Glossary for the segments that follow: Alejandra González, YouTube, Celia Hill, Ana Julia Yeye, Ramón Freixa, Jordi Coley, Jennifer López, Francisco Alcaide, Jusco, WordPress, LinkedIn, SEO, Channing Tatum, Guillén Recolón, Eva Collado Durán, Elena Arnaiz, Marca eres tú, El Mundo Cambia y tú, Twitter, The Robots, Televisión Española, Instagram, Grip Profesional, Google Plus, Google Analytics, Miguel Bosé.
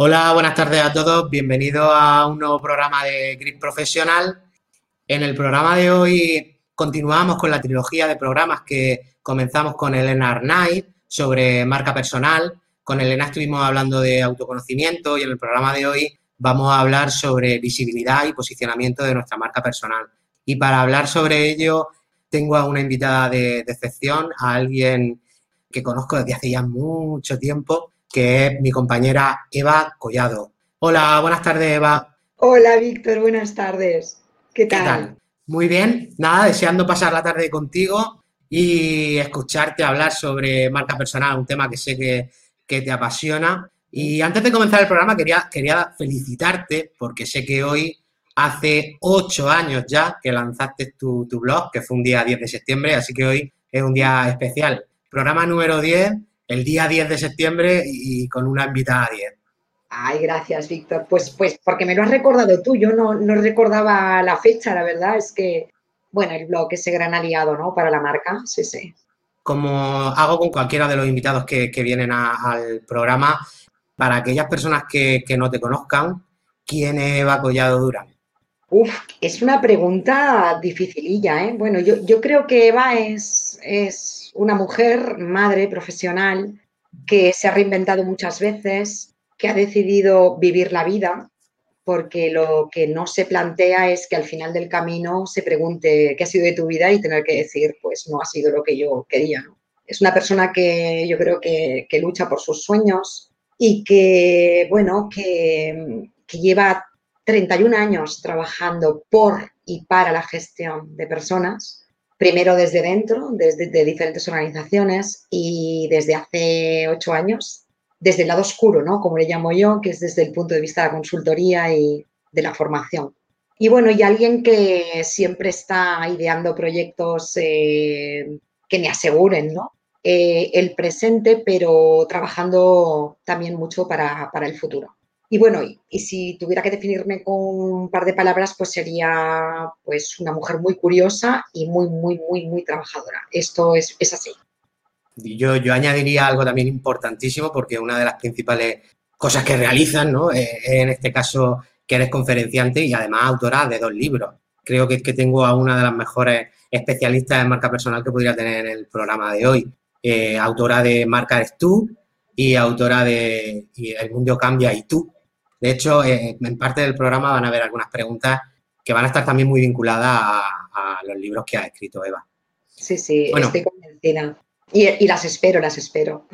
Hola, buenas tardes a todos. Bienvenidos a un nuevo programa de Grip Profesional. En el programa de hoy continuamos con la trilogía de programas que comenzamos con Elena Arnaiz sobre marca personal. Con Elena estuvimos hablando de autoconocimiento y en el programa de hoy vamos a hablar sobre visibilidad y posicionamiento de nuestra marca personal. Y para hablar sobre ello tengo a una invitada de excepción, a alguien que conozco desde hace ya mucho tiempo, que es mi compañera Eva Collado. Hola, buenas tardes, Eva. Hola, Víctor, buenas tardes. ¿Qué tal? Muy bien, nada, deseando pasar la tarde contigo y escucharte hablar sobre marca personal, un tema que sé que te apasiona. Y antes de comenzar el programa quería felicitarte porque sé que hoy hace 8 años ya que lanzaste tu blog, que fue un día 10 de septiembre, así que hoy es un día especial. Programa número 10, el día 10 de septiembre y con una invitada 10. Ay, gracias, Víctor. Pues porque me lo has recordado tú. Yo no recordaba la fecha, la verdad. Es que, bueno, el blog, ese gran aliado, ¿no?, para la marca, sí, sí. Como hago con cualquiera de los invitados que vienen al programa, para aquellas personas que no te conozcan, ¿quién es Eva Collado Durán? Uf, es una pregunta dificililla, ¿eh? Bueno, yo creo que Eva es una mujer, madre, profesional, que se ha reinventado muchas veces, que ha decidido vivir la vida, porque lo que no se plantea es que al final del camino se pregunte qué ha sido de tu vida y tener que decir, pues no ha sido lo que yo quería, ¿no? Es una persona que yo creo que lucha por sus sueños y que, bueno, que lleva 31 años trabajando por y para la gestión de personas, primero desde dentro, desde diferentes organizaciones y desde hace 8 años, desde el lado oscuro, ¿no?, como le llamo yo, que es desde el punto de vista de la consultoría y de la formación. Y bueno, y alguien que siempre está ideando proyectos que me aseguren, ¿no?, el presente, pero trabajando también mucho para el futuro. Y bueno, y si tuviera que definirme con un par de palabras, pues sería pues una mujer muy curiosa y muy, muy, muy, muy trabajadora. Esto es así. Yo añadiría algo también importantísimo, porque una de las principales cosas que realizan, ¿no?, en este caso, que eres conferenciante y además autora de 2 libros. Creo que tengo a una de las mejores especialistas en marca personal que podría tener en el programa de hoy. Autora de Marca eres tú y autora de El Mundo Cambia y tú. De hecho, en parte del programa van a haber algunas preguntas que van a estar también muy vinculadas a los libros que ha escrito Eva. Sí, sí, bueno, estoy convencida. Y las espero.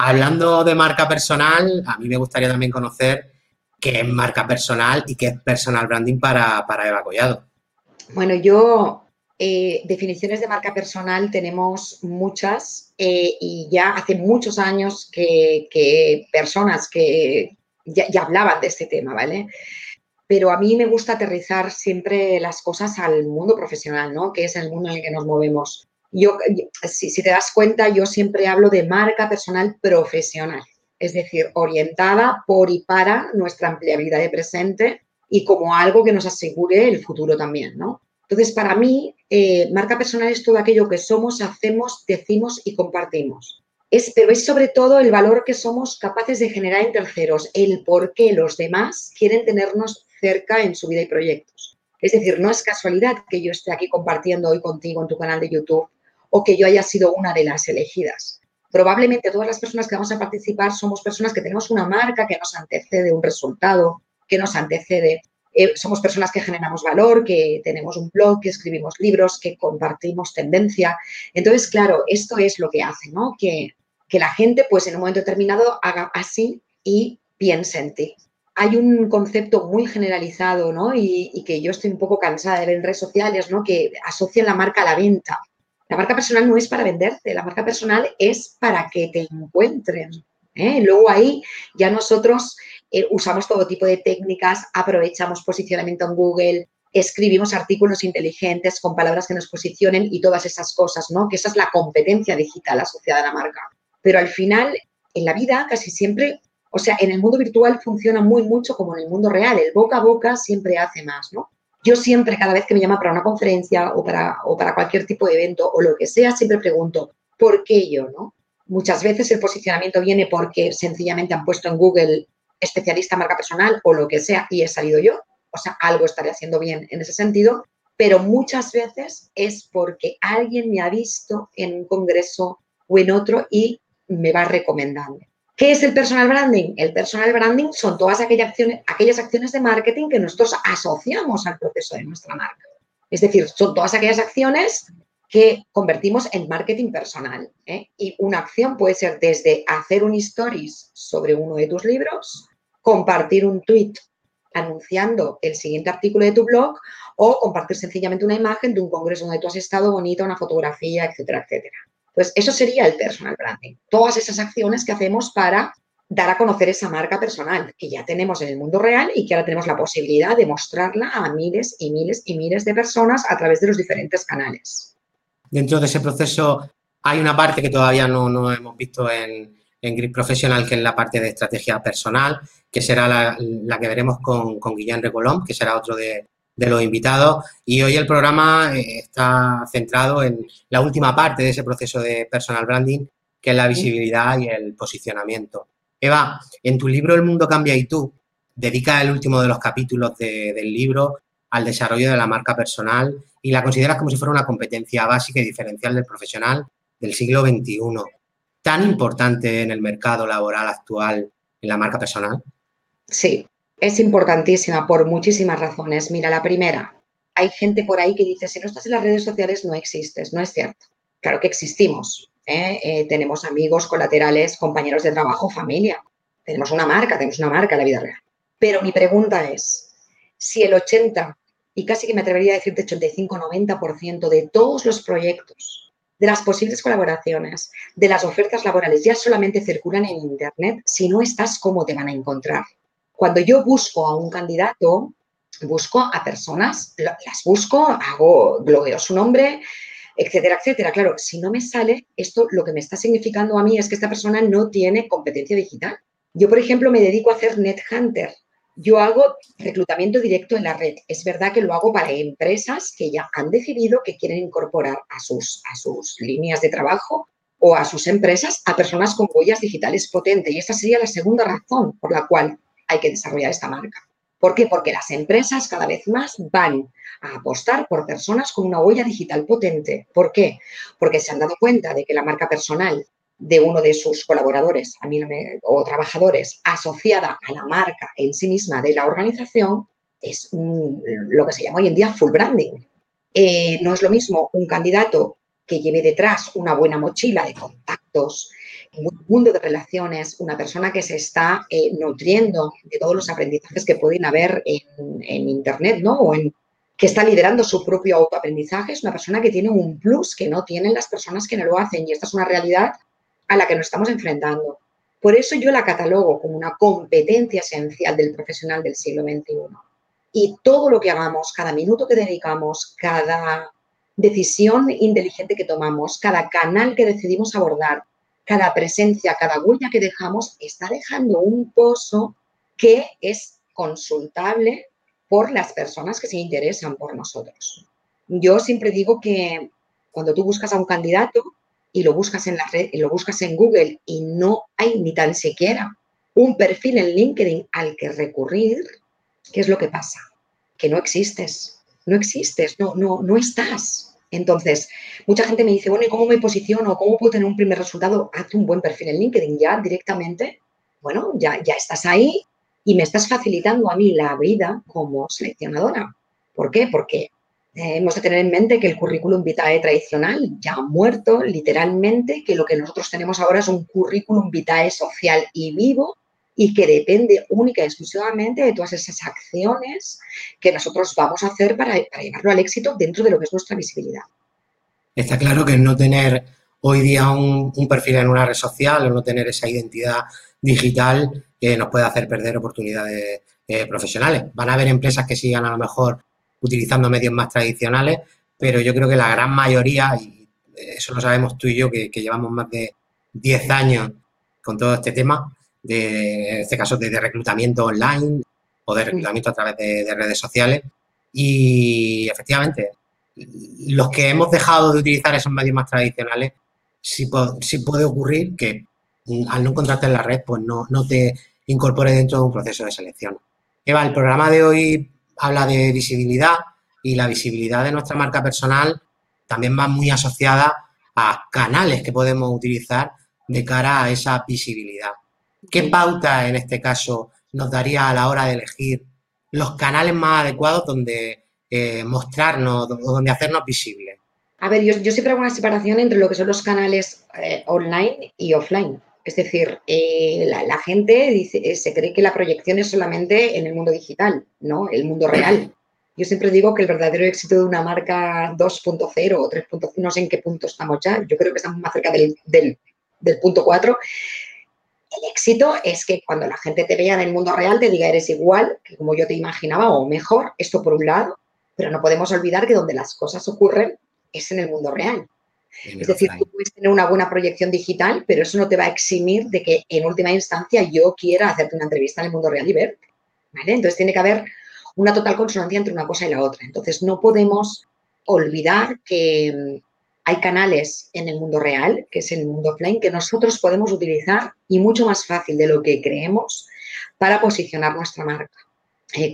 Hablando de marca personal, a mí me gustaría también conocer qué es marca personal y qué es personal branding para Eva Collado. Bueno, definiciones de marca personal tenemos muchas y ya hace muchos años que personas que ya hablaban de este tema, ¿vale? Pero a mí me gusta aterrizar siempre las cosas al mundo profesional, ¿no?, que es el mundo en el que nos movemos. Yo si te das cuenta, yo siempre hablo de marca personal profesional, es decir, orientada por y para nuestra empleabilidad de presente y como algo que nos asegure el futuro también, ¿no? Entonces, para mí, marca personal es todo aquello que somos, hacemos, decimos y compartimos. Pero es sobre todo el valor que somos capaces de generar en terceros, el por qué los demás quieren tenernos cerca en su vida y proyectos. Es decir, no es casualidad que yo esté aquí compartiendo hoy contigo en tu canal de YouTube o que yo haya sido una de las elegidas. Probablemente todas las personas que vamos a participar somos personas que tenemos una marca que nos antecede, un resultado que nos antecede. Somos personas que generamos valor, que tenemos un blog, que escribimos libros, que compartimos tendencia. Entonces, claro, esto es lo que hace, ¿no?, que la gente, pues, en un momento determinado haga así y piense en ti. Hay un concepto muy generalizado, ¿no?, y que yo estoy un poco cansada de ver en redes sociales, ¿no?, que asocian la marca a la venta. La marca personal no es para venderte, la marca personal es para que te encuentren, ¿eh? Luego ahí ya nosotros usamos todo tipo de técnicas, aprovechamos posicionamiento en Google, escribimos artículos inteligentes con palabras que nos posicionen y todas esas cosas, ¿no?, que esa es la competencia digital asociada a la marca. Pero al final, en la vida casi siempre, o sea, en el mundo virtual funciona muy mucho como en el mundo real, el boca a boca siempre hace más, ¿no? Yo siempre, cada vez que me llaman para una conferencia o para cualquier tipo de evento o lo que sea, siempre pregunto, ¿por qué yo, no? Muchas veces el posicionamiento viene porque sencillamente han puesto en Google especialista en marca personal o lo que sea, y he salido yo. O sea, algo estaré haciendo bien en ese sentido, pero muchas veces es porque alguien me ha visto en un congreso o en otro y me va recomendando. ¿Qué es el personal branding? El personal branding son todas aquellas acciones de marketing que nosotros asociamos al proceso de nuestra marca. Es decir, son todas aquellas acciones que convertimos en marketing personal, ¿eh? Y una acción puede ser desde hacer un stories sobre uno de tus libros, compartir un tweet anunciando el siguiente artículo de tu blog o compartir sencillamente una imagen de un congreso donde tú has estado, bonita, una fotografía, etcétera, etcétera. Pues eso sería el personal branding. Todas esas acciones que hacemos para dar a conocer esa marca personal que ya tenemos en el mundo real y que ahora tenemos la posibilidad de mostrarla a miles y miles y miles de personas a través de los diferentes canales. Dentro de ese proceso hay una parte que todavía no hemos visto en Grip Profesional, que es la parte de estrategia personal, que será la que veremos con Guillén Recolón, que será otro de los invitados. Y hoy el programa está centrado en la última parte de ese proceso de personal branding, que es la visibilidad y el posicionamiento. Eva, en tu libro El Mundo Cambia y tú, dedicas el último de los capítulos del libro al desarrollo de la marca personal y la consideras como si fuera una competencia básica y diferencial del profesional del siglo XXI. ¿Tan importante en el mercado laboral actual en la marca personal? Sí, es importantísima por muchísimas razones. Mira, la primera, hay gente por ahí que dice, si no estás en las redes sociales no existes. No es cierto. Claro que existimos, ¿eh? Tenemos amigos, colaterales, compañeros de trabajo, familia. Tenemos una marca en la vida real. Pero mi pregunta es, si el 80%, y casi que me atrevería a decirte 85-90% de todos los proyectos, de las posibles colaboraciones, de las ofertas laborales, ya solamente circulan en Internet, si no estás, ¿cómo te van a encontrar? Cuando yo busco a un candidato, busco a personas, las busco, glogueo su nombre, etcétera, etcétera. Claro, si no me sale, esto lo que me está significando a mí es que esta persona no tiene competencia digital. Yo, por ejemplo, me dedico a hacer Headhunter. Yo hago reclutamiento directo en la red. Es verdad que lo hago para empresas que ya han decidido que quieren incorporar a sus líneas de trabajo o a sus empresas a personas con huellas digitales potentes. Y esta sería la segunda razón por la cual hay que desarrollar esta marca. ¿Por qué? Porque las empresas cada vez más van a apostar por personas con una huella digital potente. ¿Por qué? Porque se han dado cuenta de que la marca personal de uno de sus colaboradores o trabajadores asociada a la marca en sí misma de la organización es lo que se llama hoy en día full branding. No es lo mismo un candidato que lleve detrás una buena mochila de contactos, un mundo de relaciones, una persona que se está nutriendo de todos los aprendizajes que pueden haber en Internet, ¿no? Que está liderando su propio autoaprendizaje, es una persona que tiene un plus que no tienen las personas que no lo hacen, y esta es una realidad a la que nos estamos enfrentando. Por eso yo la catalogo como una competencia esencial del profesional del siglo XXI. Y todo lo que hagamos, cada minuto que dedicamos, cada decisión inteligente que tomamos, cada canal que decidimos abordar, cada presencia, cada huella que dejamos, está dejando un pozo que es consultable por las personas que se interesan por nosotros. Yo siempre digo que cuando tú buscas a un candidato, y lo buscas en la red, y lo buscas en Google, y no hay ni tan siquiera un perfil en LinkedIn al que recurrir, ¿qué es lo que pasa? Que no existes, no estás. Entonces, mucha gente me dice, bueno, ¿y cómo me posiciono? ¿Cómo puedo tener un primer resultado? Hazte un buen perfil en LinkedIn ya directamente. Bueno, ya estás ahí y me estás facilitando a mí la vida como seleccionadora. ¿Por qué? Porque hemos de tener en mente que el currículum vitae tradicional ya ha muerto literalmente, que lo que nosotros tenemos ahora es un currículum vitae social y vivo y que depende única y exclusivamente de todas esas acciones que nosotros vamos a hacer para llevarlo al éxito dentro de lo que es nuestra visibilidad. Está claro que no tener hoy día un perfil en una red social o no tener esa identidad digital nos puede hacer perder oportunidades profesionales. Van a haber empresas que sigan a lo mejor utilizando medios más tradicionales, pero yo creo que la gran mayoría, y eso lo sabemos tú y yo, que llevamos más de 10 años con todo este tema, en este caso de reclutamiento online o de reclutamiento a través de redes sociales, y efectivamente, los que hemos dejado de utilizar esos medios más tradicionales, sí puede ocurrir que al no encontrarte en la red, pues no te incorpore dentro de un proceso de selección. Eva, el programa de hoy habla de visibilidad y la visibilidad de nuestra marca personal también va muy asociada a canales que podemos utilizar de cara a esa visibilidad. ¿Qué pauta en este caso nos daría a la hora de elegir los canales más adecuados donde mostrarnos o donde hacernos visibles? A ver, yo siempre hago una separación entre lo que son los canales online y offline. Es decir, la gente se cree que la proyección es solamente en el mundo digital, ¿no? El mundo real. Yo siempre digo que el verdadero éxito de una marca 2.0 o 3.0, no sé en qué punto estamos ya, yo creo que estamos más cerca del punto 4. El éxito es que cuando la gente te vea en el mundo real te diga eres igual que como yo te imaginaba o mejor, esto por un lado, pero no podemos olvidar que donde las cosas ocurren es en el mundo real. Es decir, tú puedes tener una buena proyección digital, pero eso no te va a eximir de que en última instancia yo quiera hacerte una entrevista en el mundo real y ver, ¿vale? Entonces tiene que haber una total consonancia entre una cosa y la otra. Entonces no podemos olvidar que hay canales en el mundo real, que es el mundo offline, que nosotros podemos utilizar y mucho más fácil de lo que creemos para posicionar nuestra marca.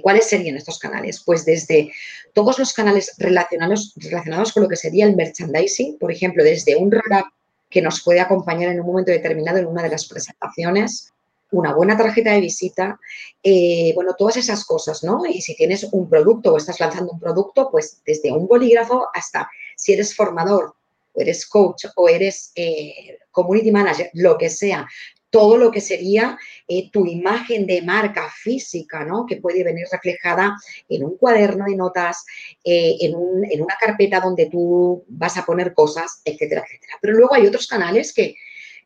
¿Cuáles serían estos canales? Pues desde todos los canales relacionados con lo que sería el merchandising, por ejemplo, desde un roll-up que nos puede acompañar en un momento determinado en una de las presentaciones, una buena tarjeta de visita, bueno, todas esas cosas, ¿no? Y si tienes un producto o estás lanzando un producto, pues desde un bolígrafo hasta si eres formador o eres coach o eres community manager, lo que sea, todo lo que sería tu imagen de marca física, ¿no? Que puede venir reflejada en un cuaderno de notas, en una carpeta donde tú vas a poner cosas, etcétera, etcétera. Pero luego hay otros canales que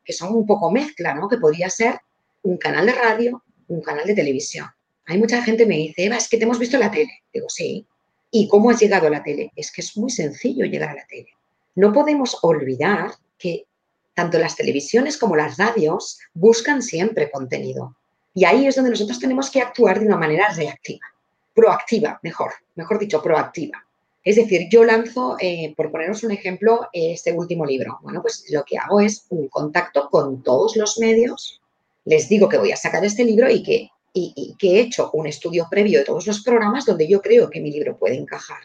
son un poco mezcla, ¿no? Que podría ser un canal de radio, un canal de televisión. Hay mucha gente que me dice, Eva, es que te hemos visto en la tele. Digo, sí. ¿Y cómo has llegado a la tele? Es que es muy sencillo llegar a la tele. No podemos olvidar que tanto las televisiones como las radios buscan siempre contenido. Y ahí es donde nosotros tenemos que actuar de una manera reactiva, proactiva, mejor dicho, proactiva. Es decir, yo lanzo, por poneros un ejemplo, este último libro. Bueno, pues lo que hago es un contacto con todos los medios. Les digo que voy a sacar este libro y que he hecho un estudio previo de todos los programas donde yo creo que mi libro puede encajar.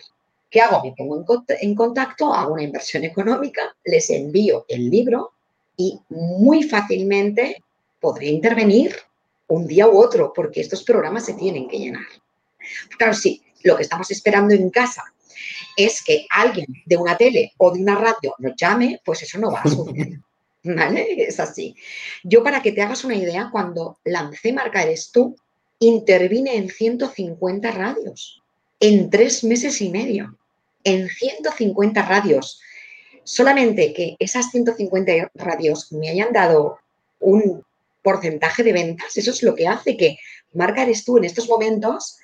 ¿Qué hago? Me pongo en contacto, hago una inversión económica, les envío el libro. Y muy fácilmente podré intervenir un día u otro, porque estos programas se tienen que llenar. Claro, sí, lo que estamos esperando en casa es que alguien de una tele o de una radio nos llame, pues eso no va a suceder, ¿vale? Es así. Yo, para que te hagas una idea, cuando lancé Marca Eres Tú, intervine en 150 radios, en 3 meses y medio, en 150 radios. Solamente que esas 150 radios me hayan dado un porcentaje de ventas, eso es lo que hace que Marca Eres Tú en estos momentos,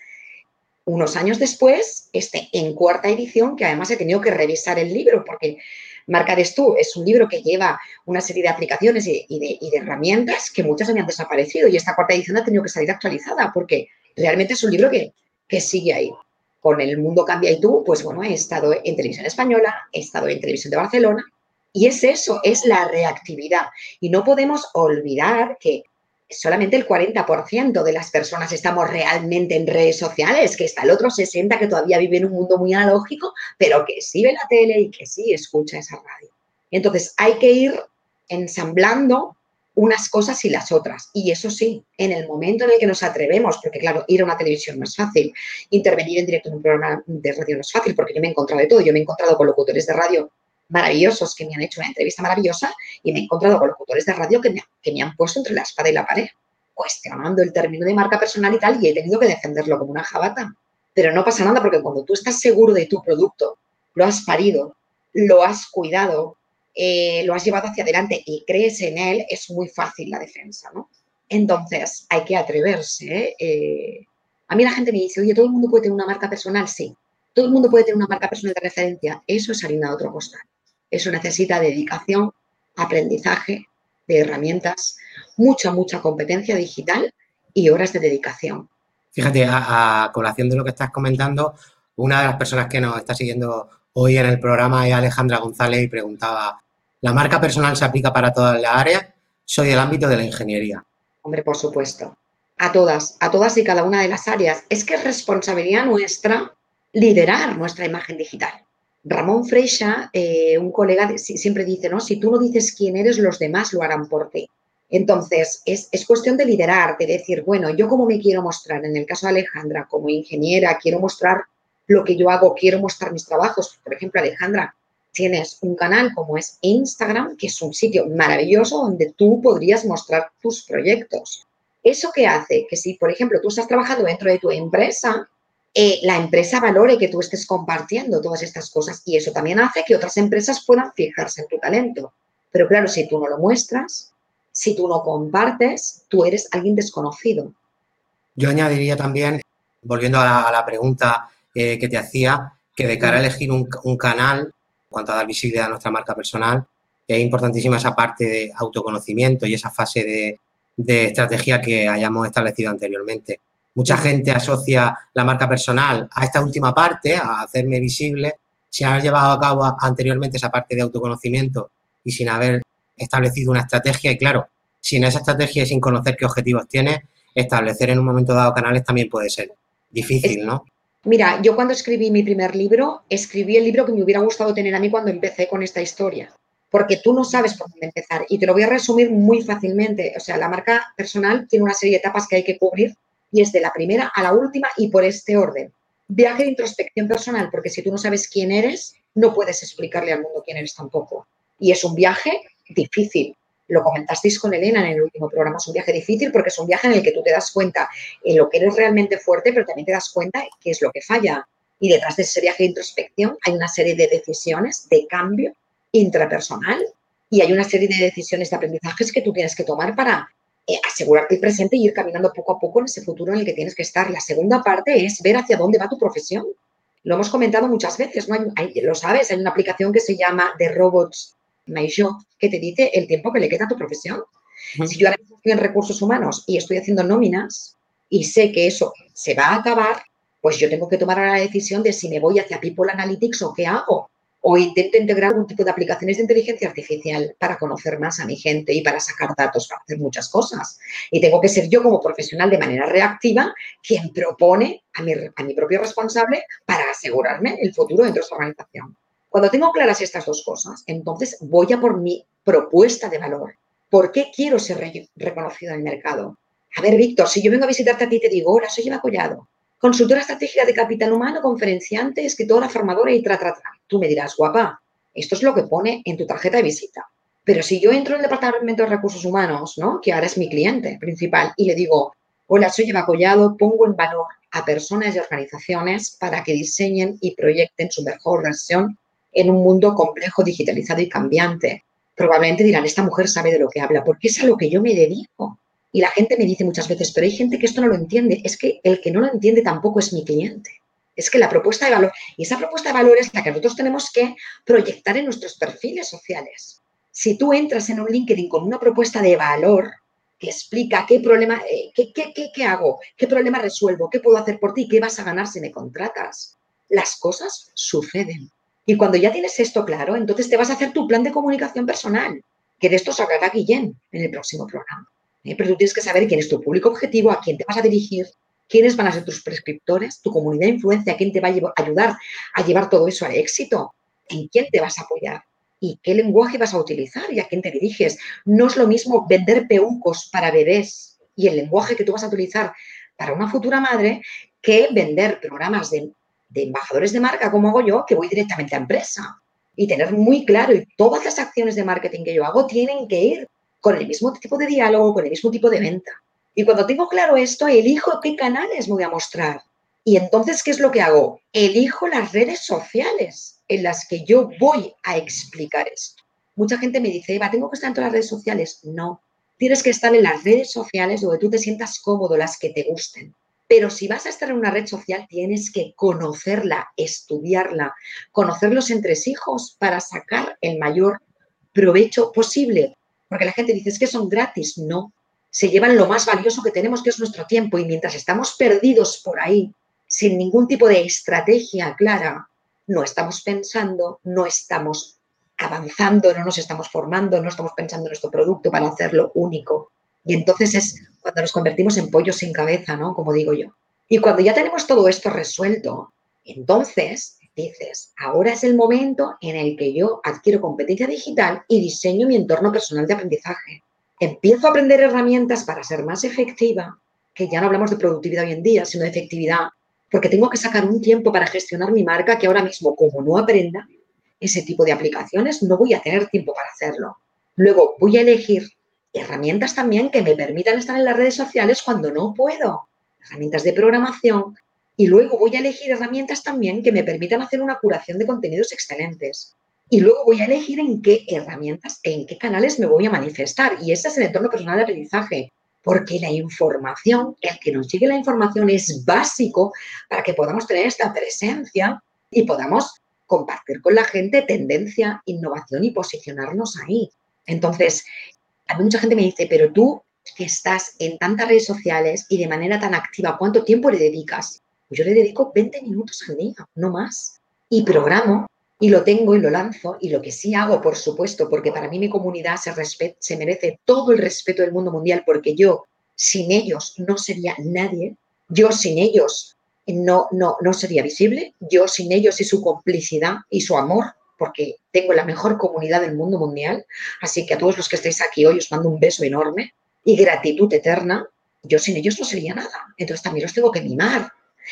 unos años después, esté en 4ª edición, que además he tenido que revisar el libro, porque Marca Eres Tú es un libro que lleva una serie de aplicaciones y de herramientas que muchas habían desaparecido, y esta 4ª edición ha tenido que salir actualizada, porque realmente es un libro que sigue ahí. Con El Mundo Cambia y Tú, pues bueno, he estado en Televisión Española, he estado en Televisión de Barcelona, y es eso, es la reactividad. Y no podemos olvidar que solamente el 40% de las personas estamos realmente en redes sociales, que está el otro 60% que todavía vive en un mundo muy analógico, pero que sí ve la tele y que sí escucha esa radio. Entonces, hay que ir ensamblando unas cosas y las otras. Y eso sí, en el momento en el que nos atrevemos, porque claro, ir a una televisión no es fácil, intervenir en directo en un programa de radio no es fácil, porque yo me he encontrado de todo. Yo me he encontrado con locutores de radio maravillosos que me han hecho una entrevista maravillosa, y me he encontrado con locutores de radio que me han puesto entre la espada y la pared, cuestionando el término de marca personal y tal, y he tenido que defenderlo como una jabata. Pero no pasa nada, porque cuando tú estás seguro de tu producto, lo has parido, lo has cuidado, lo has llevado hacia adelante y crees en él, es muy fácil la defensa, ¿no? Entonces, hay que atreverse, ¿eh? A mí la gente me dice, oye, ¿todo el mundo puede tener una marca personal? Sí. ¿Todo el mundo puede tener una marca personal de referencia? Eso es harina de otro costal. Eso necesita dedicación, aprendizaje de herramientas, mucha competencia digital y horas de dedicación. Fíjate, a colación de lo que estás comentando, una de las personas que nos está siguiendo hoy en el programa es Alejandra González y preguntaba, ¿la marca personal se aplica para todas las áreas? Soy del ámbito de la ingeniería. Hombre, por supuesto. a todas y cada una de las áreas. Es que es responsabilidad nuestra liderar nuestra imagen digital. Ramón Freixa, un colega, siempre dice, ¿no? Si tú no dices quién eres, los demás lo harán por ti. Entonces, es cuestión de liderar, de decir, bueno, yo cómo me quiero mostrar. En el caso de Alejandra, como ingeniera, quiero mostrar lo que yo hago, quiero mostrar mis trabajos. Por ejemplo, Alejandra, tienes un canal como es Instagram, que es un sitio maravilloso donde tú podrías mostrar tus proyectos. ¿Eso qué hace? Que si, por ejemplo, tú estás trabajando dentro de tu empresa, la empresa valore que tú estés compartiendo todas estas cosas, y eso también hace que otras empresas puedan fijarse en tu talento. Pero claro, si tú no lo muestras, si tú no compartes, tú eres alguien desconocido. Yo añadiría también, volviendo a la pregunta que te hacía, que de cara a elegir un canal, en cuanto a dar visibilidad a nuestra marca personal, es importantísima esa parte de autoconocimiento y esa fase de estrategia que hayamos establecido anteriormente. Mucha gente asocia la marca personal a esta última parte, a hacerme visible, sin haber llevado a cabo anteriormente esa parte de autoconocimiento y sin haber establecido una estrategia. Y claro, sin esa estrategia y sin conocer qué objetivos tienes, establecer en un momento dado canales también puede ser difícil, ¿no? Mira, yo cuando escribí mi primer libro, escribí el libro que me hubiera gustado tener a mí cuando empecé con esta historia. Porque tú no sabes por dónde empezar. Y te lo voy a resumir muy fácilmente. O sea, la marca personal tiene una serie de etapas que hay que cubrir, y es de la primera a la última y por este orden. Viaje de introspección personal, porque si tú no sabes quién eres, no puedes explicarle al mundo quién eres tampoco. Y es un viaje difícil. Lo comentasteis con Elena en el último programa. Es un viaje difícil porque es un viaje en el que tú te das cuenta en lo que eres realmente fuerte, pero también te das cuenta qué es lo que falla. Y detrás de ese viaje de introspección hay una serie de decisiones de cambio intrapersonal y hay una serie de decisiones de aprendizajes que tú tienes que tomar para asegurarte el presente y ir caminando poco a poco en ese futuro en el que tienes que estar. La segunda parte es ver hacia dónde va tu profesión. Lo hemos comentado muchas veces, ¿no? Lo sabes, hay una aplicación que se llama The Robots, que te dice el tiempo que le queda a tu profesión. Uh-huh. Si yo ahora estoy en recursos humanos y estoy haciendo nóminas y sé que eso se va a acabar, pues yo tengo que tomar la decisión de si me voy hacia People Analytics o qué hago. O intento integrar algún tipo de aplicaciones de inteligencia artificial para conocer más a mi gente y para sacar datos, para hacer muchas cosas. Y tengo que ser yo como profesional de manera reactiva quien propone a mi propio responsable para asegurarme el futuro dentro de su organización. Cuando tengo claras estas dos cosas, entonces voy a por mi propuesta de valor. ¿Por qué quiero ser reconocido en el mercado? A ver, Víctor, si yo vengo a visitarte a ti y te digo, hola, soy Eva Collado, consultora estratégica de capital humano, conferenciante, escritora, formadora y tra. Tú me dirás, guapa, esto es lo que pone en tu tarjeta de visita. Pero si yo entro en el departamento de recursos humanos, ¿no? Que ahora es mi cliente principal, y le digo, hola, soy Eva Collado, pongo en valor a personas y organizaciones para que diseñen y proyecten su mejor versión en un mundo complejo, digitalizado y cambiante. Probablemente dirán, esta mujer sabe de lo que habla, porque es a lo que yo me dedico. Y la gente me dice muchas veces, pero hay gente que esto no lo entiende. Es que el que no lo entiende tampoco es mi cliente. Es que la propuesta de valor, y esa propuesta de valor es la que nosotros tenemos que proyectar en nuestros perfiles sociales. Si tú entras en un LinkedIn con una propuesta de valor que explica qué problema, qué hago, qué problema resuelvo, qué puedo hacer por ti, qué vas a ganar si me contratas, las cosas suceden. Y cuando ya tienes esto claro, entonces te vas a hacer tu plan de comunicación personal, que de esto os hablará Guillén en el próximo programa. Pero tú tienes que saber quién es tu público objetivo, a quién te vas a dirigir, quiénes van a ser tus prescriptores, tu comunidad de influencia, quién te va a ayudar a llevar todo eso al éxito, en quién te vas a apoyar y qué lenguaje vas a utilizar y a quién te diriges. No es lo mismo vender peucos para bebés y el lenguaje que tú vas a utilizar para una futura madre que vender programas de embajadores de marca, como hago yo, que voy directamente a empresa. Y tener muy claro, y todas las acciones de marketing que yo hago tienen que ir con el mismo tipo de diálogo, con el mismo tipo de venta. Y cuando tengo claro esto, elijo qué canales voy a mostrar. Y entonces, ¿qué es lo que hago? Elijo las redes sociales en las que yo voy a explicar esto. Mucha gente me dice, Eva, ¿tengo que estar en todas las redes sociales? No. Tienes que estar en las redes sociales donde tú te sientas cómodo, las que te gusten. Pero si vas a estar en una red social, tienes que conocerla, estudiarla, conocer los entresijos para sacar el mayor provecho posible. Porque la gente dice, es que son gratis. No, se llevan lo más valioso que tenemos, que es nuestro tiempo. Y mientras estamos perdidos por ahí, sin ningún tipo de estrategia clara, no estamos pensando, no estamos avanzando, no nos estamos formando, no estamos pensando en nuestro producto para hacerlo único. Y entonces es cuando nos convertimos en pollos sin cabeza, ¿no? Como digo yo. Y cuando ya tenemos todo esto resuelto, entonces dices, ahora es el momento en el que yo adquiero competencia digital y diseño mi entorno personal de aprendizaje. Empiezo a aprender herramientas para ser más efectiva, que ya no hablamos de productividad hoy en día, sino de efectividad, porque tengo que sacar un tiempo para gestionar mi marca que ahora mismo, como no aprenda ese tipo de aplicaciones, no voy a tener tiempo para hacerlo. Luego voy a elegir herramientas también que me permitan estar en las redes sociales cuando no puedo, herramientas de programación, y luego voy a elegir herramientas también que me permitan hacer una curación de contenidos excelentes. Y luego voy a elegir en qué herramientas, en qué canales me voy a manifestar. Y ese es el entorno personal de aprendizaje. Porque la información, el que nos llegue la información es básico para que podamos tener esta presencia y podamos compartir con la gente tendencia, innovación y posicionarnos ahí. Entonces, a mí mucha gente me dice, pero tú que estás en tantas redes sociales y de manera tan activa, ¿cuánto tiempo le dedicas? Pues yo le dedico 20 minutos al día, no más. Y programo, y lo tengo y lo lanzo, y lo que sí hago, por supuesto, porque para mí mi comunidad se merece todo el respeto del mundo mundial, porque yo sin ellos no sería nadie, yo sin ellos no sería visible, yo sin ellos y su complicidad y su amor, porque tengo la mejor comunidad del mundo mundial, así que a todos los que estáis aquí hoy os mando un beso enorme y gratitud eterna, yo sin ellos no sería nada, entonces también los tengo que mimar.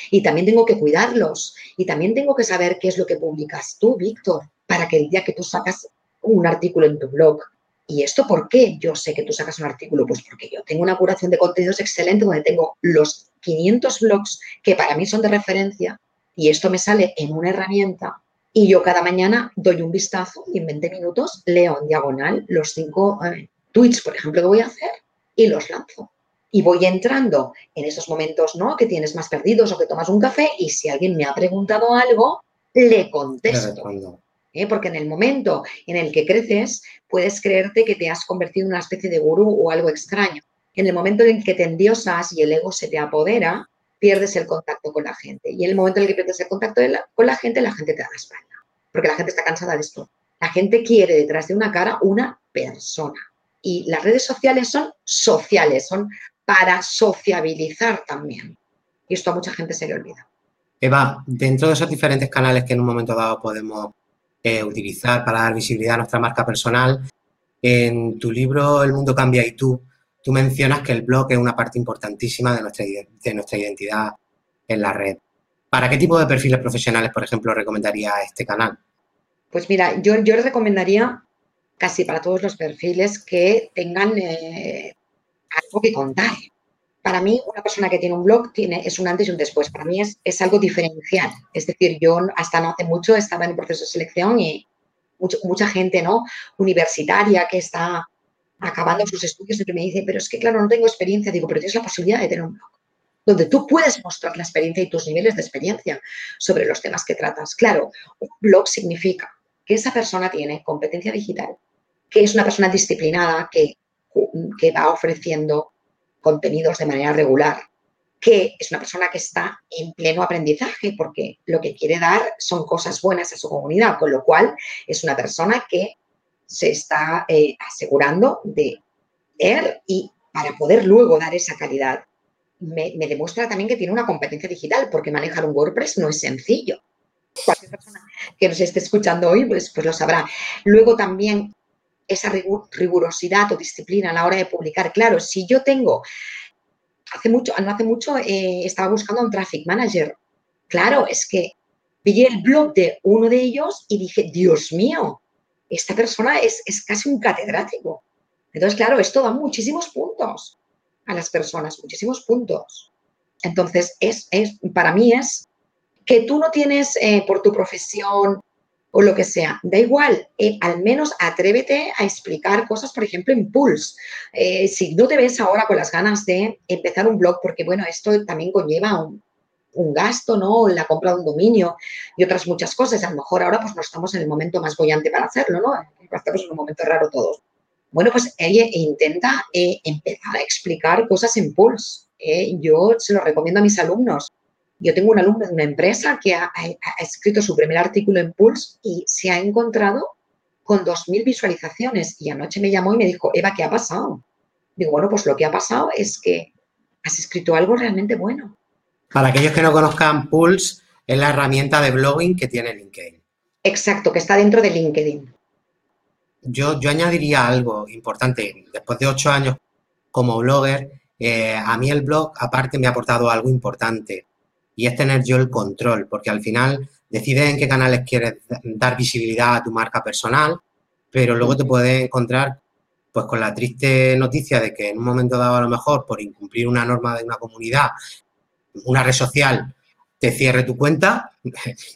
Y también tengo que cuidarlos y también tengo que saber qué es lo que publicas tú, Víctor, para que el día que tú sacas un artículo en tu blog. ¿Y esto por qué yo sé que tú sacas un artículo? Pues porque yo tengo una curación de contenidos excelente donde tengo los 500 blogs que para mí son de referencia y esto me sale en una herramienta y yo cada mañana doy un vistazo y en 20 minutos leo en diagonal los 5 tweets, por ejemplo, que voy a hacer y los lanzo. Y voy entrando en esos momentos, ¿no?, que tienes más perdidos o que tomas un café y si alguien me ha preguntado algo, le contesto. Porque en el momento en el que creces, puedes creerte que te has convertido en una especie de gurú o algo extraño. En el momento en el que te endiosas y el ego se te apodera, pierdes el contacto con la gente. Y en el momento en el que pierdes el contacto con la gente te da la espalda. Porque la gente está cansada de esto. La gente quiere detrás de una cara una persona. Y las redes sociales, son para sociabilizar también. Y esto a mucha gente se le olvida. Eva, dentro de esos diferentes canales que en un momento dado podemos utilizar para dar visibilidad a nuestra marca personal, en tu libro El Mundo Cambia y tú mencionas que el blog es una parte importantísima de nuestra identidad en la red. ¿Para qué tipo de perfiles profesionales, por ejemplo, recomendaría este canal? Pues mira, yo les recomendaría casi para todos los perfiles que tengan algo que contar. Para mí, una persona que tiene un blog es un antes y un después. Para mí es algo diferencial. Es decir, yo hasta no hace mucho estaba en un proceso de selección y mucha gente, ¿no?, universitaria que está acabando sus estudios siempre me dice, pero es que, claro, no tengo experiencia. Digo, pero tienes la posibilidad de tener un blog donde tú puedes mostrar la experiencia y tus niveles de experiencia sobre los temas que tratas. Claro, un blog significa que esa persona tiene competencia digital, que es una persona disciplinada, que va ofreciendo contenidos de manera regular, que es una persona que está en pleno aprendizaje porque lo que quiere dar son cosas buenas a su comunidad, con lo cual es una persona que se está asegurando de leer y para poder luego dar esa calidad. Me demuestra también que tiene una competencia digital porque manejar un WordPress no es sencillo. Cualquier persona que nos esté escuchando hoy pues lo sabrá. Luego también esa rigurosidad o disciplina a la hora de publicar. Claro, si yo tengo, no hace mucho, estaba buscando un traffic manager. Claro, es que vi el blog de uno de ellos y dije, Dios mío, esta persona es casi un catedrático. Entonces, claro, esto da muchísimos puntos a las personas, muchísimos puntos. Entonces, para mí es que tú no tienes por tu profesión o lo que sea, da igual, al menos atrévete a explicar cosas, por ejemplo, en Pulse. Si no te ves ahora con las ganas de empezar un blog, porque, bueno, esto también conlleva un gasto, ¿no?, la compra de un dominio y otras muchas cosas. A lo mejor ahora pues no estamos en el momento más bollante para hacerlo, ¿no? Estamos en un momento raro todos. Bueno, pues intenta empezar a explicar cosas en Pulse. Yo se lo recomiendo a mis alumnos. Yo tengo un alumno de una empresa que ha escrito su primer artículo en Pulse y se ha encontrado con 2.000 visualizaciones. Y anoche me llamó y me dijo, Eva, ¿qué ha pasado? Digo, bueno, pues lo que ha pasado es que has escrito algo realmente bueno. Para aquellos que no conozcan, Pulse es la herramienta de blogging que tiene LinkedIn. Exacto, que está dentro de LinkedIn. Yo añadiría algo importante. Después de 8 años como blogger, a mí el blog, aparte, me ha aportado algo importante y es tener yo el control, porque al final decides en qué canales quieres dar visibilidad a tu marca personal, pero luego te puedes encontrar pues con la triste noticia de que en un momento dado, a lo mejor, por incumplir una norma de una comunidad, una red social te cierre tu cuenta.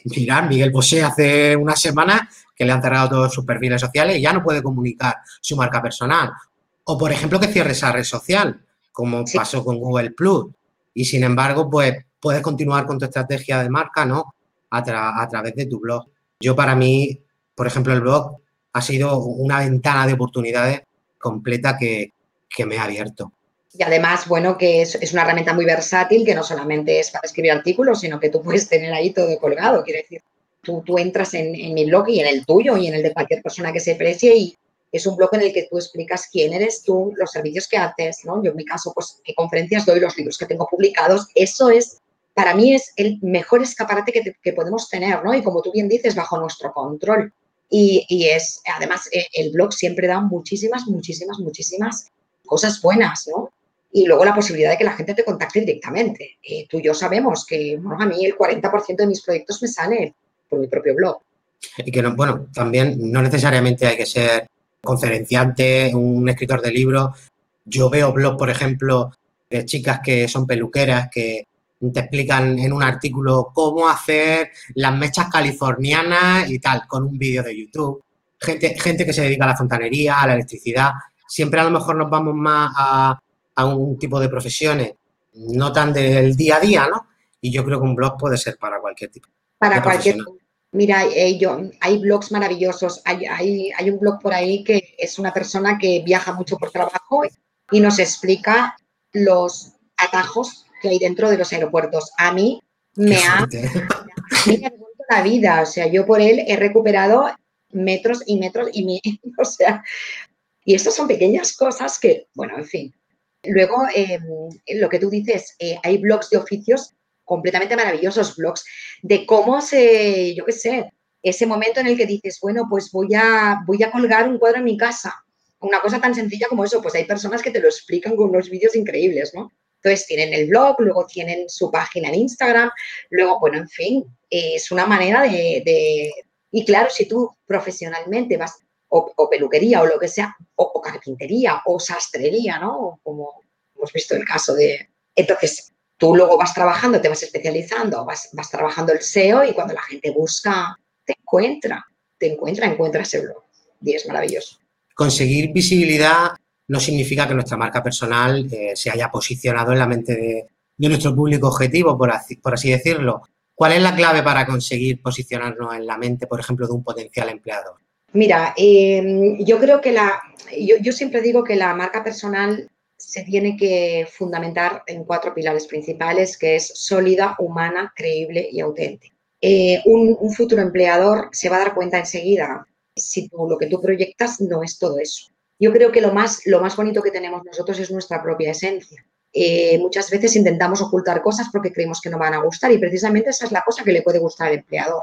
Mirad, Miguel Bosé hace unas semanas que le han cerrado todos sus perfiles sociales y ya no puede comunicar su marca personal. O, por ejemplo, que cierre esa red social, como sí pasó con Google Plus. Y, sin embargo, pues puedes continuar con tu estrategia de marca, ¿no?, a través de tu blog. Yo, para mí, por ejemplo, el blog ha sido una ventana de oportunidades completa que me ha abierto. Y además, bueno, que es una herramienta muy versátil, que no solamente es para escribir artículos, sino que tú puedes tener ahí todo colgado. Quiero decir, tú entras en mi blog y en el tuyo y en el de cualquier persona que se precie, y es un blog en el que tú explicas quién eres tú, los servicios que haces, ¿no? Yo, en mi caso, pues, qué conferencias doy, los libros que tengo publicados. Eso es, para mí, es el mejor escaparate que podemos tener, ¿no? Y como tú bien dices, bajo nuestro control. Y es, además, el blog siempre da muchísimas cosas buenas, ¿no? Y luego la posibilidad de que la gente te contacte directamente. Tú y yo sabemos que, bueno, a mí el 40% de mis proyectos me sale por mi propio blog. Y que, no, bueno, también no necesariamente hay que ser conferenciante, un escritor de libros. Yo veo blogs, por ejemplo, de chicas que son peluqueras, que te explican en un artículo cómo hacer las mechas californianas y tal, con un vídeo de YouTube. Gente que se dedica a la fontanería, a la electricidad. Siempre a lo mejor nos vamos más a un tipo de profesiones, no tan del día a día, ¿no? Y yo creo que un blog puede ser para cualquier tipo. Para cualquier tipo. Mira, hay blogs maravillosos. Hay un blog por ahí que es una persona que viaja mucho por trabajo y nos explica los atajos que hay dentro de los aeropuertos. A mí me ha devuelto la vida. O sea, yo por él he recuperado metros y metros o sea, y estas son pequeñas cosas que, bueno, en fin. Luego, lo que tú dices, hay blogs de oficios completamente maravillosos, blogs de cómo se, yo qué sé, ese momento en el que dices, bueno, pues voy a colgar un cuadro en mi casa. Una cosa tan sencilla como eso, pues hay personas que te lo explican con unos vídeos increíbles, ¿no? Entonces, tienen el blog, luego tienen su página en Instagram, luego, bueno, en fin, es una manera de... Y claro, si tú profesionalmente vas... O peluquería o lo que sea, o carpintería o sastrería, ¿no? Como hemos visto el caso de... Entonces, tú luego vas trabajando, te vas especializando, vas trabajando el SEO y cuando la gente busca, encuentra ese blog. Y es maravilloso. Conseguir visibilidad no significa que nuestra marca personal se haya posicionado en la mente de nuestro público objetivo, por así decirlo. ¿Cuál es la clave para conseguir posicionarnos en la mente, por ejemplo, de un potencial empleador? Mira, yo creo que yo siempre digo que la marca personal se tiene que fundamentar en 4 pilares principales, que es sólida, humana, creíble y auténtica. Un futuro empleador se va a dar cuenta enseguida si lo que tú proyectas no es todo eso. Yo creo que lo más bonito que tenemos nosotros es nuestra propia esencia. Muchas veces intentamos ocultar cosas porque creemos que no van a gustar y precisamente esa es la cosa que le puede gustar al empleador.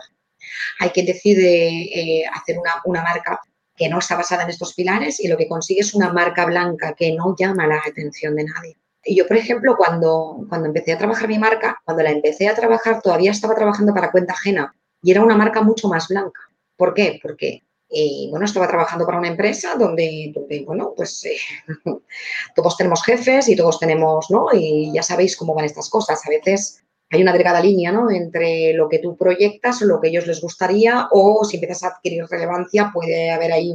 Hay quien decide hacer una marca que no está basada en estos pilares y lo que consigue es una marca blanca que no llama la atención de nadie. Y yo, por ejemplo, cuando empecé a trabajar mi marca, todavía estaba trabajando para cuenta ajena y era una marca mucho más blanca. ¿Por qué? Porque, bueno, estaba trabajando para una empresa donde bueno, pues todos tenemos jefes y todos tenemos, ¿no? Y ya sabéis cómo van estas cosas. A veces... hay una delgada línea, ¿no?, entre lo que tú proyectas o lo que a ellos les gustaría, o si empiezas a adquirir relevancia puede haber ahí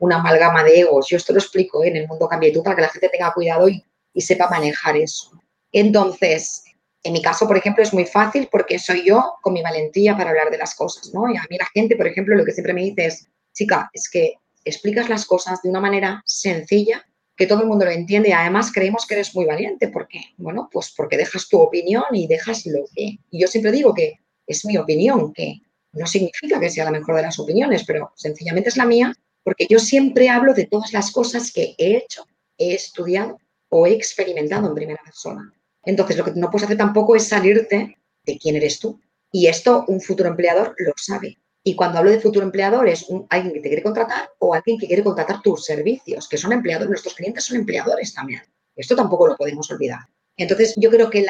una amalgama de egos. Yo esto lo explico en El Mundo Cambia y Tú para que la gente tenga cuidado y sepa manejar eso. Entonces, en mi caso, por ejemplo, es muy fácil porque soy yo con mi valentía para hablar de las cosas, ¿no? Y a mí la gente, por ejemplo, lo que siempre me dice es, chica, es que explicas las cosas de una manera sencilla, que todo el mundo lo entiende y además creemos que eres muy valiente porque, bueno, pues porque dejas tu opinión y dejas lo que... Y yo siempre digo que es mi opinión, que no significa que sea la mejor de las opiniones, pero sencillamente es la mía porque yo siempre hablo de todas las cosas que he hecho he estudiado o he experimentado en primera persona. Entonces, lo que no puedes hacer tampoco es salirte de quién eres tú. Y esto un futuro empleador lo sabe. Y cuando hablo de futuro empleador es alguien que te quiere contratar o alguien que quiere contratar tus servicios, que son empleadores. Nuestros clientes son empleadores también. Esto tampoco lo podemos olvidar. Entonces, yo creo que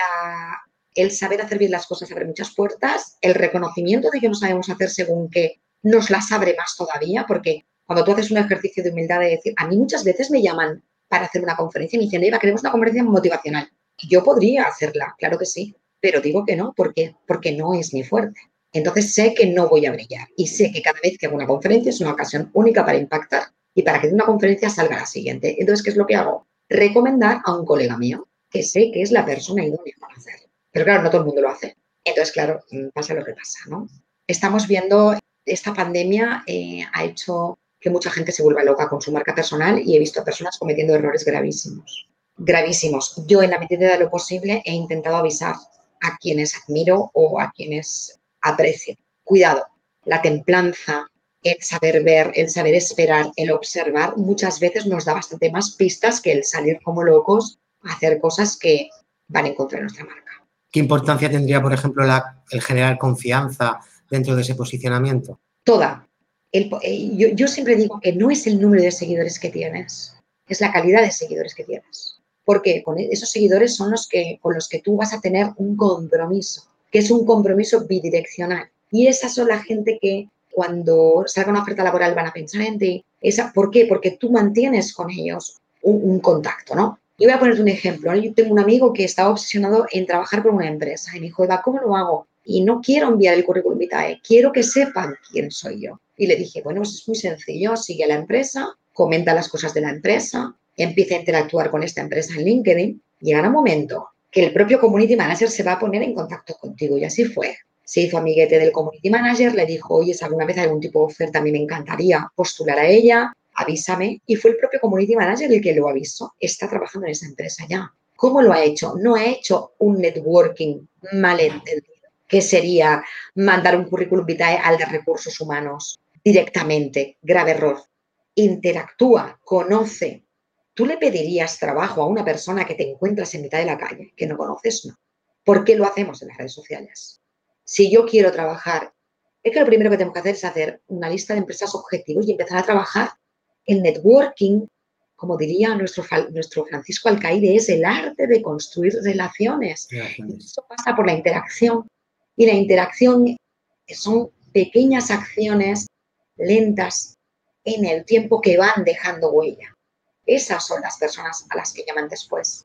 el saber hacer bien las cosas abre muchas puertas. El reconocimiento de que no sabemos hacer según qué nos las abre más todavía, porque cuando tú haces un ejercicio de humildad de decir, a mí muchas veces me llaman para hacer una conferencia y me dicen, Eva, queremos una conferencia motivacional. Yo podría hacerla, claro que sí, pero digo que no, ¿por qué? Porque no es mi fuerte. Entonces sé que no voy a brillar y sé que cada vez que hago una conferencia es una ocasión única para impactar y para que de una conferencia salga la siguiente. Entonces, ¿qué es lo que hago? Recomendar a un colega mío que sé que es la persona idónea para hacerlo. Pero claro, no todo el mundo lo hace. Entonces, claro, pasa lo que pasa, ¿no? Estamos viendo, esta pandemia ha hecho que mucha gente se vuelva loca con su marca personal y he visto a personas cometiendo errores gravísimos. Gravísimos. Yo, en la medida de lo posible, he intentado avisar a quienes admiro o a quienes aprecio. Cuidado, la templanza, el saber ver, el saber esperar, el observar, muchas veces nos da bastante más pistas que el salir como locos a hacer cosas que van en contra de nuestra marca. ¿Qué importancia tendría, por ejemplo, el generar confianza dentro de ese posicionamiento? Toda. Yo siempre digo que no es el número de seguidores que tienes, es la calidad de seguidores que tienes. Porque con esos seguidores son con los que tú vas a tener un compromiso, que es un compromiso bidireccional. Y esas son la gente que cuando salga una oferta laboral van a pensar en ti. ¿Por qué? Porque tú mantienes con ellos un contacto, ¿no? Yo voy a ponerte un ejemplo, ¿no? Yo tengo un amigo que estaba obsesionado en trabajar por una empresa y me dijo, Eva, ¿cómo lo hago? Y no quiero enviar el currículum vitae, quiero que sepan quién soy yo. Y le dije, bueno, pues es muy sencillo, sigue a la empresa, comenta las cosas de la empresa, empieza a interactuar con esta empresa en LinkedIn. Llegará un momento que el propio community manager se va a poner en contacto contigo y así fue. Se hizo amiguete del community manager, le dijo, oye, si alguna vez hay algún tipo de oferta, a mí me encantaría postular a ella, avísame. Y fue el propio community manager el que lo avisó. Está trabajando en esa empresa ya. ¿Cómo lo ha hecho? No ha hecho un networking malentendido, que sería mandar un currículum vitae al de recursos humanos directamente. Grave error. Interactúa, conoce. ¿Tú le pedirías trabajo a una persona que te encuentras en mitad de la calle, que no conoces? No. ¿Por qué lo hacemos en las redes sociales? Si yo quiero trabajar, es que lo primero que tengo que hacer es hacer una lista de empresas objetivos y empezar a trabajar. El networking, como diría nuestro Francisco Alcaide, es el arte de construir relaciones. Y eso pasa por la interacción. Y la interacción son pequeñas acciones lentas en el tiempo que van dejando huella. Esas son las personas a las que llaman después.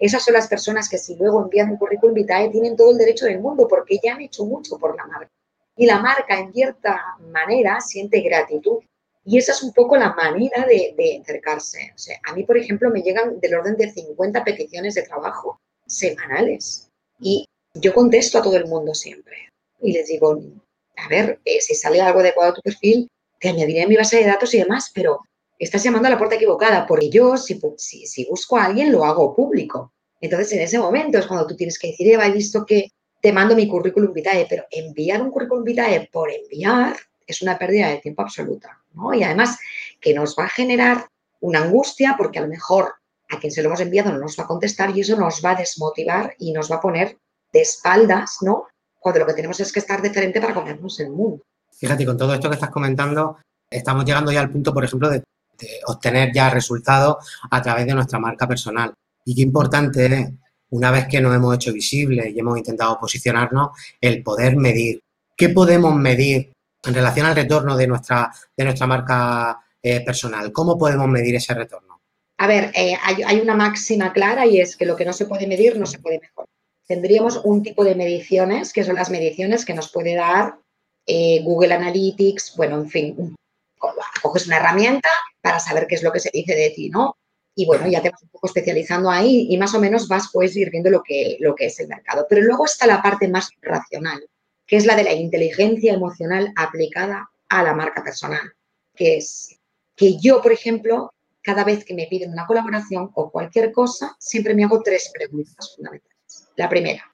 Esas son las personas que si luego envían un currículum vitae tienen todo el derecho del mundo porque ya han hecho mucho por la marca. Y la marca, en cierta manera, siente gratitud. Y esa es un poco la manera de acercarse. O sea, a mí, por ejemplo, me llegan del orden de 50 peticiones de trabajo semanales. Y yo contesto a todo el mundo siempre. Y les digo, a ver, si sale algo adecuado a tu perfil, te añadiré a mi base de datos y demás, pero estás llamando a la puerta equivocada, porque yo, si busco a alguien, lo hago público. Entonces, en ese momento es cuando tú tienes que decir, Eva, he visto que te mando mi currículum vitae, pero enviar un currículum vitae por enviar es una pérdida de tiempo absoluta, ¿no? Y además que nos va a generar una angustia porque a lo mejor a quien se lo hemos enviado no nos va a contestar y eso nos va a desmotivar y nos va a poner de espaldas, ¿no? Cuando lo que tenemos es que estar de frente para comernos el mundo. Fíjate, con todo esto que estás comentando, estamos llegando ya al punto, por ejemplo, de obtener ya resultados a través de nuestra marca personal. Y qué importante es, una vez que nos hemos hecho visibles y hemos intentado posicionarnos, el poder medir. ¿Qué podemos medir en relación al retorno de nuestra marca personal? ¿Cómo podemos medir ese retorno? A ver, hay una máxima clara y es que lo que no se puede medir no se puede mejorar. Tendríamos un tipo de mediciones, que son las mediciones que nos puede dar Google Analytics, bueno, en fin, coges una herramienta para saber qué es lo que se dice de ti, ¿no? Y bueno, ya te vas un poco especializando ahí y más o menos vas pues ir viendo lo que es el mercado. Pero luego está la parte más racional, que es la de la inteligencia emocional aplicada a la marca personal, que es que yo, por ejemplo, cada vez que me piden una colaboración o cualquier cosa, siempre me hago tres preguntas fundamentales. La primera,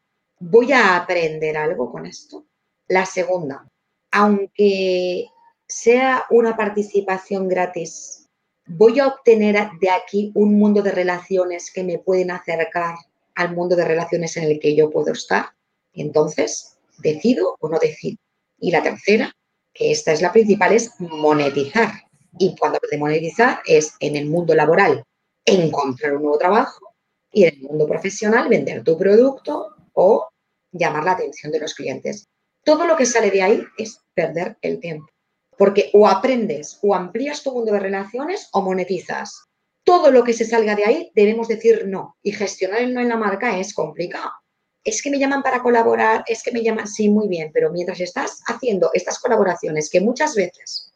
¿voy a aprender algo con esto? La segunda, aunque sea una participación gratis, voy a obtener de aquí un mundo de relaciones que me pueden acercar al mundo de relaciones en el que yo puedo estar. Y entonces, ¿decido o no decido? Y la tercera, que esta es la principal, es monetizar. Y cuando hablo de monetizar es en el mundo laboral encontrar un nuevo trabajo y en el mundo profesional vender tu producto o llamar la atención de los clientes. Todo lo que sale de ahí es perder el tiempo. Porque o aprendes o amplías tu mundo de relaciones o monetizas. Todo lo que se salga de ahí debemos decir no. Y gestionar el no en la marca es complicado. Es que me llaman para colaborar, es que me llaman... Sí, muy bien, pero mientras estás haciendo estas colaboraciones que muchas veces,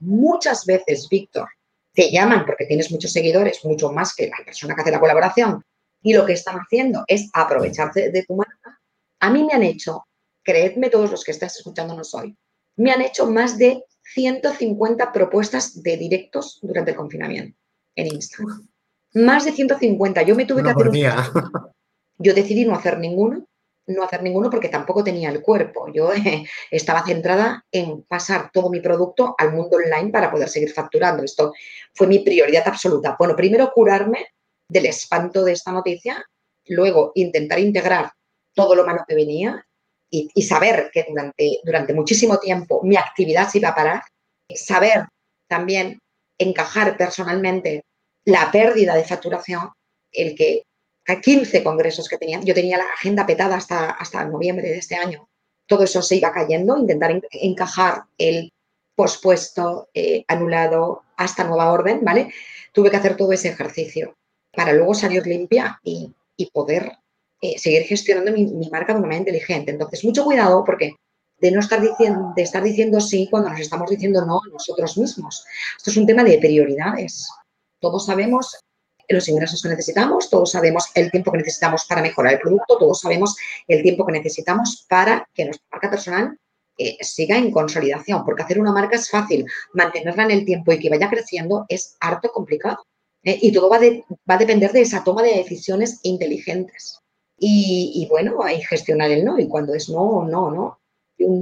Víctor, te llaman porque tienes muchos seguidores, mucho más que la persona que hace la colaboración, y lo que están haciendo es aprovecharse de tu marca. A mí me han hecho, creedme todos los que estáis escuchándonos hoy, me han hecho más de 150 propuestas de directos durante el confinamiento en Instagram. Más de 150. Yo me tuve que hacer... Yo decidí no hacer ninguno porque tampoco tenía el cuerpo. Yo estaba centrada en pasar todo mi producto al mundo online para poder seguir facturando. Esto fue mi prioridad absoluta. Bueno, primero curarme del espanto de esta noticia, luego intentar integrar todo lo malo que venía y saber que durante muchísimo tiempo mi actividad se iba a parar, saber también encajar personalmente la pérdida de facturación, el que... 15 congresos que tenía. Yo tenía la agenda petada hasta noviembre de este año. Todo eso se iba cayendo, intentar encajar el pospuesto, anulado, hasta nueva orden, ¿vale? Tuve que hacer todo ese ejercicio para luego salir limpia y poder seguir gestionando mi marca de una manera inteligente. Entonces, mucho cuidado porque de no estar diciendo sí cuando nos estamos diciendo no a nosotros mismos. Esto es un tema de prioridades. Todos sabemos los ingresos que necesitamos, todos sabemos el tiempo que necesitamos para mejorar el producto, todos sabemos el tiempo que necesitamos para que nuestra marca personal siga en consolidación, porque hacer una marca es fácil, mantenerla en el tiempo y que vaya creciendo es harto complicado. Y todo va a depender de esa toma de decisiones inteligentes. Y bueno, hay gestionar el no, y cuando es no, no, no.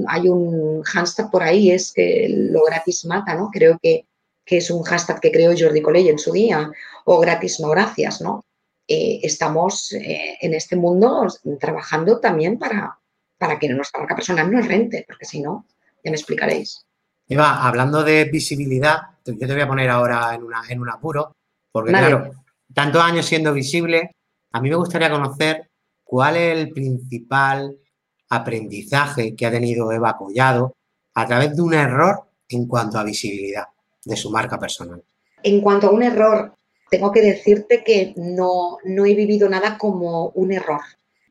Hay un hashtag por ahí, es que lo gratis mata, ¿no? Creo que es un hashtag que creó Jordi Coley en su día, o gratis no gracias, ¿no? Estamos en este mundo trabajando también para que nuestra marca personal nos rente, porque si no, ya me explicaréis. Eva, hablando de visibilidad, yo te voy a poner ahora en un apuro, porque vale. Claro, tantos años siendo visible, a mí me gustaría conocer cuál es el principal aprendizaje que ha tenido Eva Collado a través de un error en cuanto a visibilidad de su marca personal. En cuanto a un error, tengo que decirte que no he vivido nada como un error.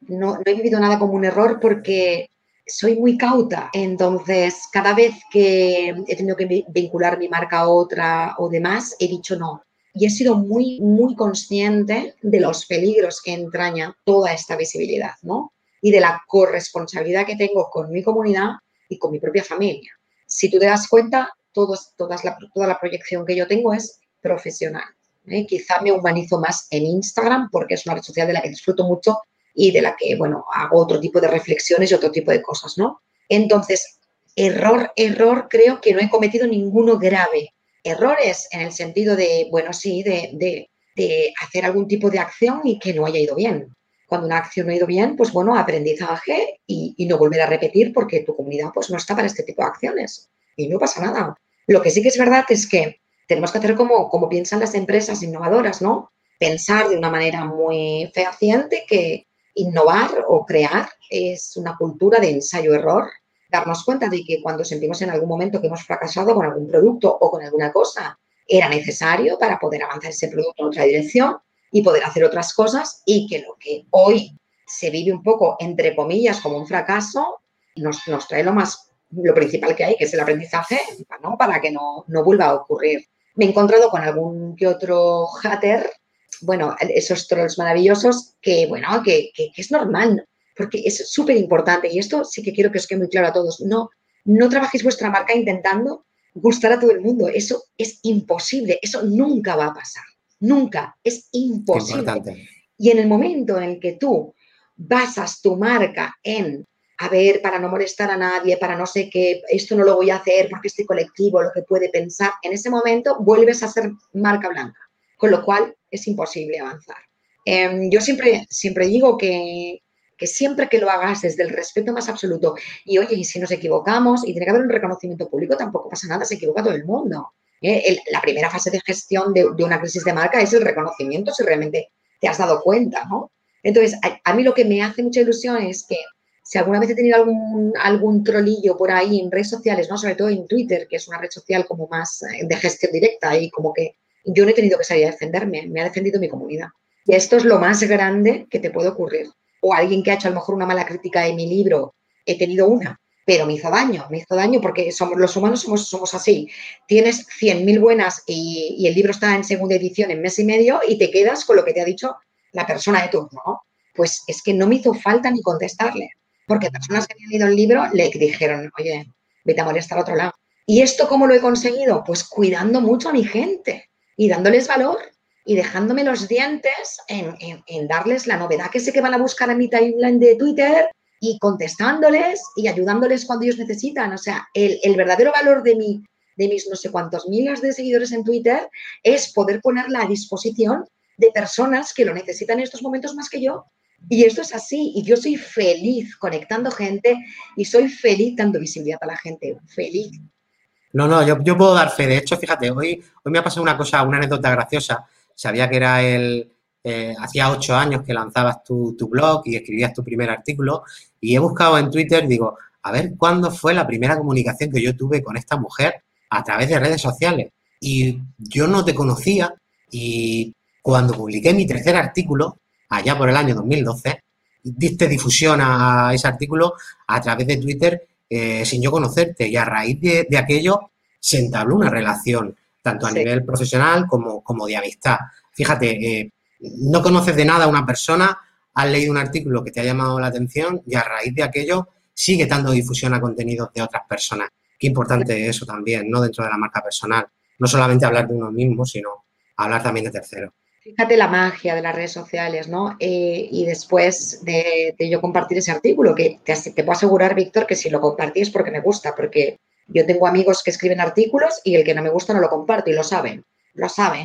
No he vivido nada como un error porque soy muy cauta. Entonces, cada vez que he tenido que vincular mi marca a otra o demás, he dicho no. Y he sido muy, muy consciente de los peligros que entraña toda esta visibilidad, ¿no? Y de la corresponsabilidad que tengo con mi comunidad y con mi propia familia. Si tú te das cuenta, toda la proyección que yo tengo es profesional. Quizá me humanizo más en Instagram porque es una red social de la que disfruto mucho y de la que, bueno, hago otro tipo de reflexiones y otro tipo de cosas, ¿no? Entonces, error, creo que no he cometido ninguno grave. Errores en el sentido de, bueno, sí, de hacer algún tipo de acción y que no haya ido bien. Cuando una acción no ha ido bien, pues, bueno, aprendizaje y no volver a repetir porque tu comunidad, pues, no está para este tipo de acciones. Y no pasa nada. Lo que sí que es verdad es que tenemos que hacer como piensan las empresas innovadoras, ¿no? Pensar de una manera muy fehaciente que innovar o crear es una cultura de ensayo-error. Darnos cuenta de que cuando sentimos en algún momento que hemos fracasado con algún producto o con alguna cosa, era necesario para poder avanzar ese producto en otra dirección y poder hacer otras cosas y que lo que hoy se vive un poco, entre comillas, como un fracaso, nos trae lo principal que hay, que es el aprendizaje, ¿no? Para que no vuelva a ocurrir. Me he encontrado con algún que otro hater, bueno, esos trolls maravillosos, que bueno, que es normal, porque es súper importante. Y esto sí que quiero que os quede muy claro a todos. No trabajéis vuestra marca intentando gustar a todo el mundo. Eso es imposible. Eso nunca va a pasar. Nunca. Es imposible. Importante. Y en el momento en el que tú basas tu marca en a ver, para no molestar a nadie, para no sé qué, esto no lo voy a hacer porque estoy colectivo, lo que puede pensar, en ese momento vuelves a ser marca blanca. con lo cual es imposible avanzar. Yo siempre digo que siempre que lo hagas desde el respeto más absoluto y, oye, si nos equivocamos y tiene que haber un reconocimiento público, tampoco pasa nada, se equivoca todo el mundo. La primera fase de gestión de una crisis de marca es el reconocimiento, si realmente te has dado cuenta, ¿no? Entonces, a mí lo que me hace mucha ilusión es que si alguna vez he tenido algún trolillo por ahí en redes sociales, ¿no? Sobre todo en Twitter, que es una red social como más de gestión directa y como que yo no he tenido que salir a defenderme, me ha defendido mi comunidad. Y esto es lo más grande que te puede ocurrir. O alguien que ha hecho a lo mejor una mala crítica de mi libro, he tenido una, pero me hizo daño porque los humanos somos así. Tienes 100.000 buenas y el libro está en segunda edición en mes y medio y te quedas con lo que te ha dicho la persona de turno, ¿no? Pues es que no me hizo falta ni contestarle, porque personas que habían leído el libro le dijeron, oye, vete a molestar a otro lado. ¿Y esto cómo lo he conseguido? Pues cuidando mucho a mi gente y dándoles valor y dejándome los dientes en darles la novedad que sé que van a buscar en mi timeline de Twitter y contestándoles y ayudándoles cuando ellos necesitan. O sea, el verdadero valor de mis no sé cuántos miles de seguidores en Twitter es poder ponerla a disposición de personas que lo necesitan en estos momentos más que yo. Y esto es así. Y yo soy feliz conectando gente y soy feliz dando visibilidad a la gente. Feliz. No, yo puedo dar fe. De hecho, fíjate, hoy me ha pasado una anécdota graciosa. Sabía que era hacía 8 años que lanzabas tu blog y escribías tu primer artículo y he buscado en Twitter, digo, a ver cuándo fue la primera comunicación que yo tuve con esta mujer a través de redes sociales. Y yo no te conocía y cuando publiqué mi tercer artículo, allá por el año 2012, diste difusión a ese artículo a través de Twitter sin yo conocerte y a raíz de aquello se entabló una relación tanto a nivel profesional como de amistad. Fíjate, no conoces de nada a una persona, has leído un artículo que te ha llamado la atención y a raíz de aquello sigue dando difusión a contenidos de otras personas. Qué importante es eso también, ¿no? Dentro de la marca personal. No solamente hablar de uno mismo, sino hablar también de terceros. Fíjate la magia de las redes sociales, ¿no? Y después de yo compartir ese artículo, que te puedo asegurar, Víctor, que si lo compartí es porque me gusta, porque yo tengo amigos que escriben artículos y el que no me gusta no lo comparto y lo saben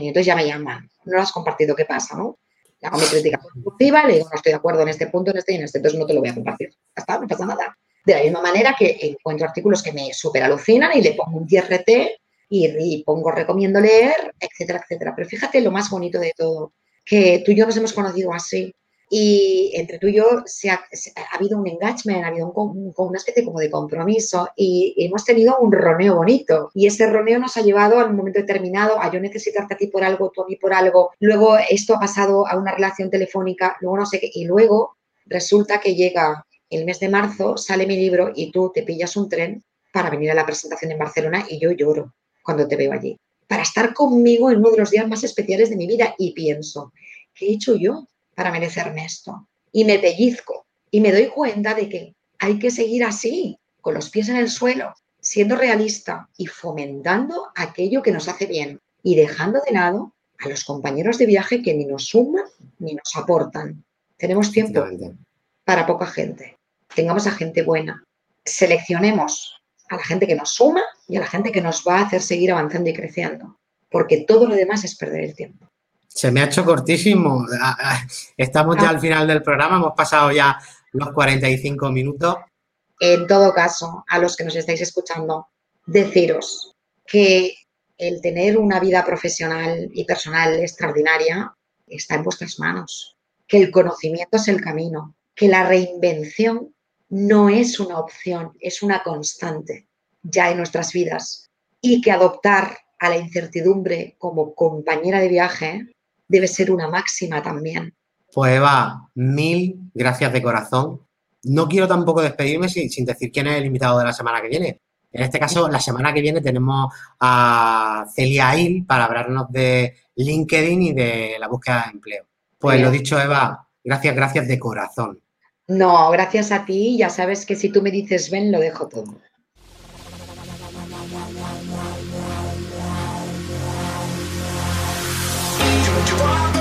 y entonces ya me llaman. No lo has compartido, ¿qué pasa, no? Le hago mi crítica constructiva, le digo, no estoy de acuerdo en este punto, en este y en este, entonces no te lo voy a compartir. Ya está, no pasa nada. De la misma manera que encuentro artículos que me súper alucinan y le pongo un IRT y pongo recomiendo leer, etcétera, etcétera. Pero fíjate lo más bonito de todo, que tú y yo nos hemos conocido así. Y entre tú y yo ha habido un engagement, ha habido una especie como de compromiso y hemos tenido un roneo bonito. Y ese roneo nos ha llevado a un momento determinado a yo necesitarte a ti por algo, tú a mí por algo. Luego esto ha pasado a una relación telefónica, luego no sé qué. Y luego resulta que llega el mes de marzo, sale mi libro y tú te pillas un tren para venir a la presentación en Barcelona y yo lloro cuando te veo allí. Para estar conmigo en uno de los días más especiales de mi vida y pienso, ¿qué he hecho yo para merecerme esto? Y me pellizco y me doy cuenta de que hay que seguir así, con los pies en el suelo, siendo realista y fomentando aquello que nos hace bien y dejando de lado a los compañeros de viaje que ni nos suman ni nos aportan. Tenemos tiempo para poca gente. Tengamos a gente buena. Seleccionemos a la gente que nos suma y a la gente que nos va a hacer seguir avanzando y creciendo, porque todo lo demás es perder el tiempo. Se me ha hecho cortísimo. Estamos ya al final del programa, hemos pasado ya los 45 minutos. En todo caso, a los que nos estáis escuchando, deciros que el tener una vida profesional y personal extraordinaria está en vuestras manos, que el conocimiento es el camino, que la reinvención no es una opción, es una constante ya en nuestras vidas y que adoptar a la incertidumbre como compañera de viaje debe ser una máxima también. Pues Eva, 1000 gracias de corazón. No quiero tampoco despedirme sin decir quién es el invitado de la semana que viene. En este caso, la semana que viene tenemos a Celia Hill para hablarnos de LinkedIn y de la búsqueda de empleo. Pues bien. Lo dicho, Eva, gracias de corazón. No, gracias a ti. Ya sabes que si tú me dices ven, lo dejo todo. Wow.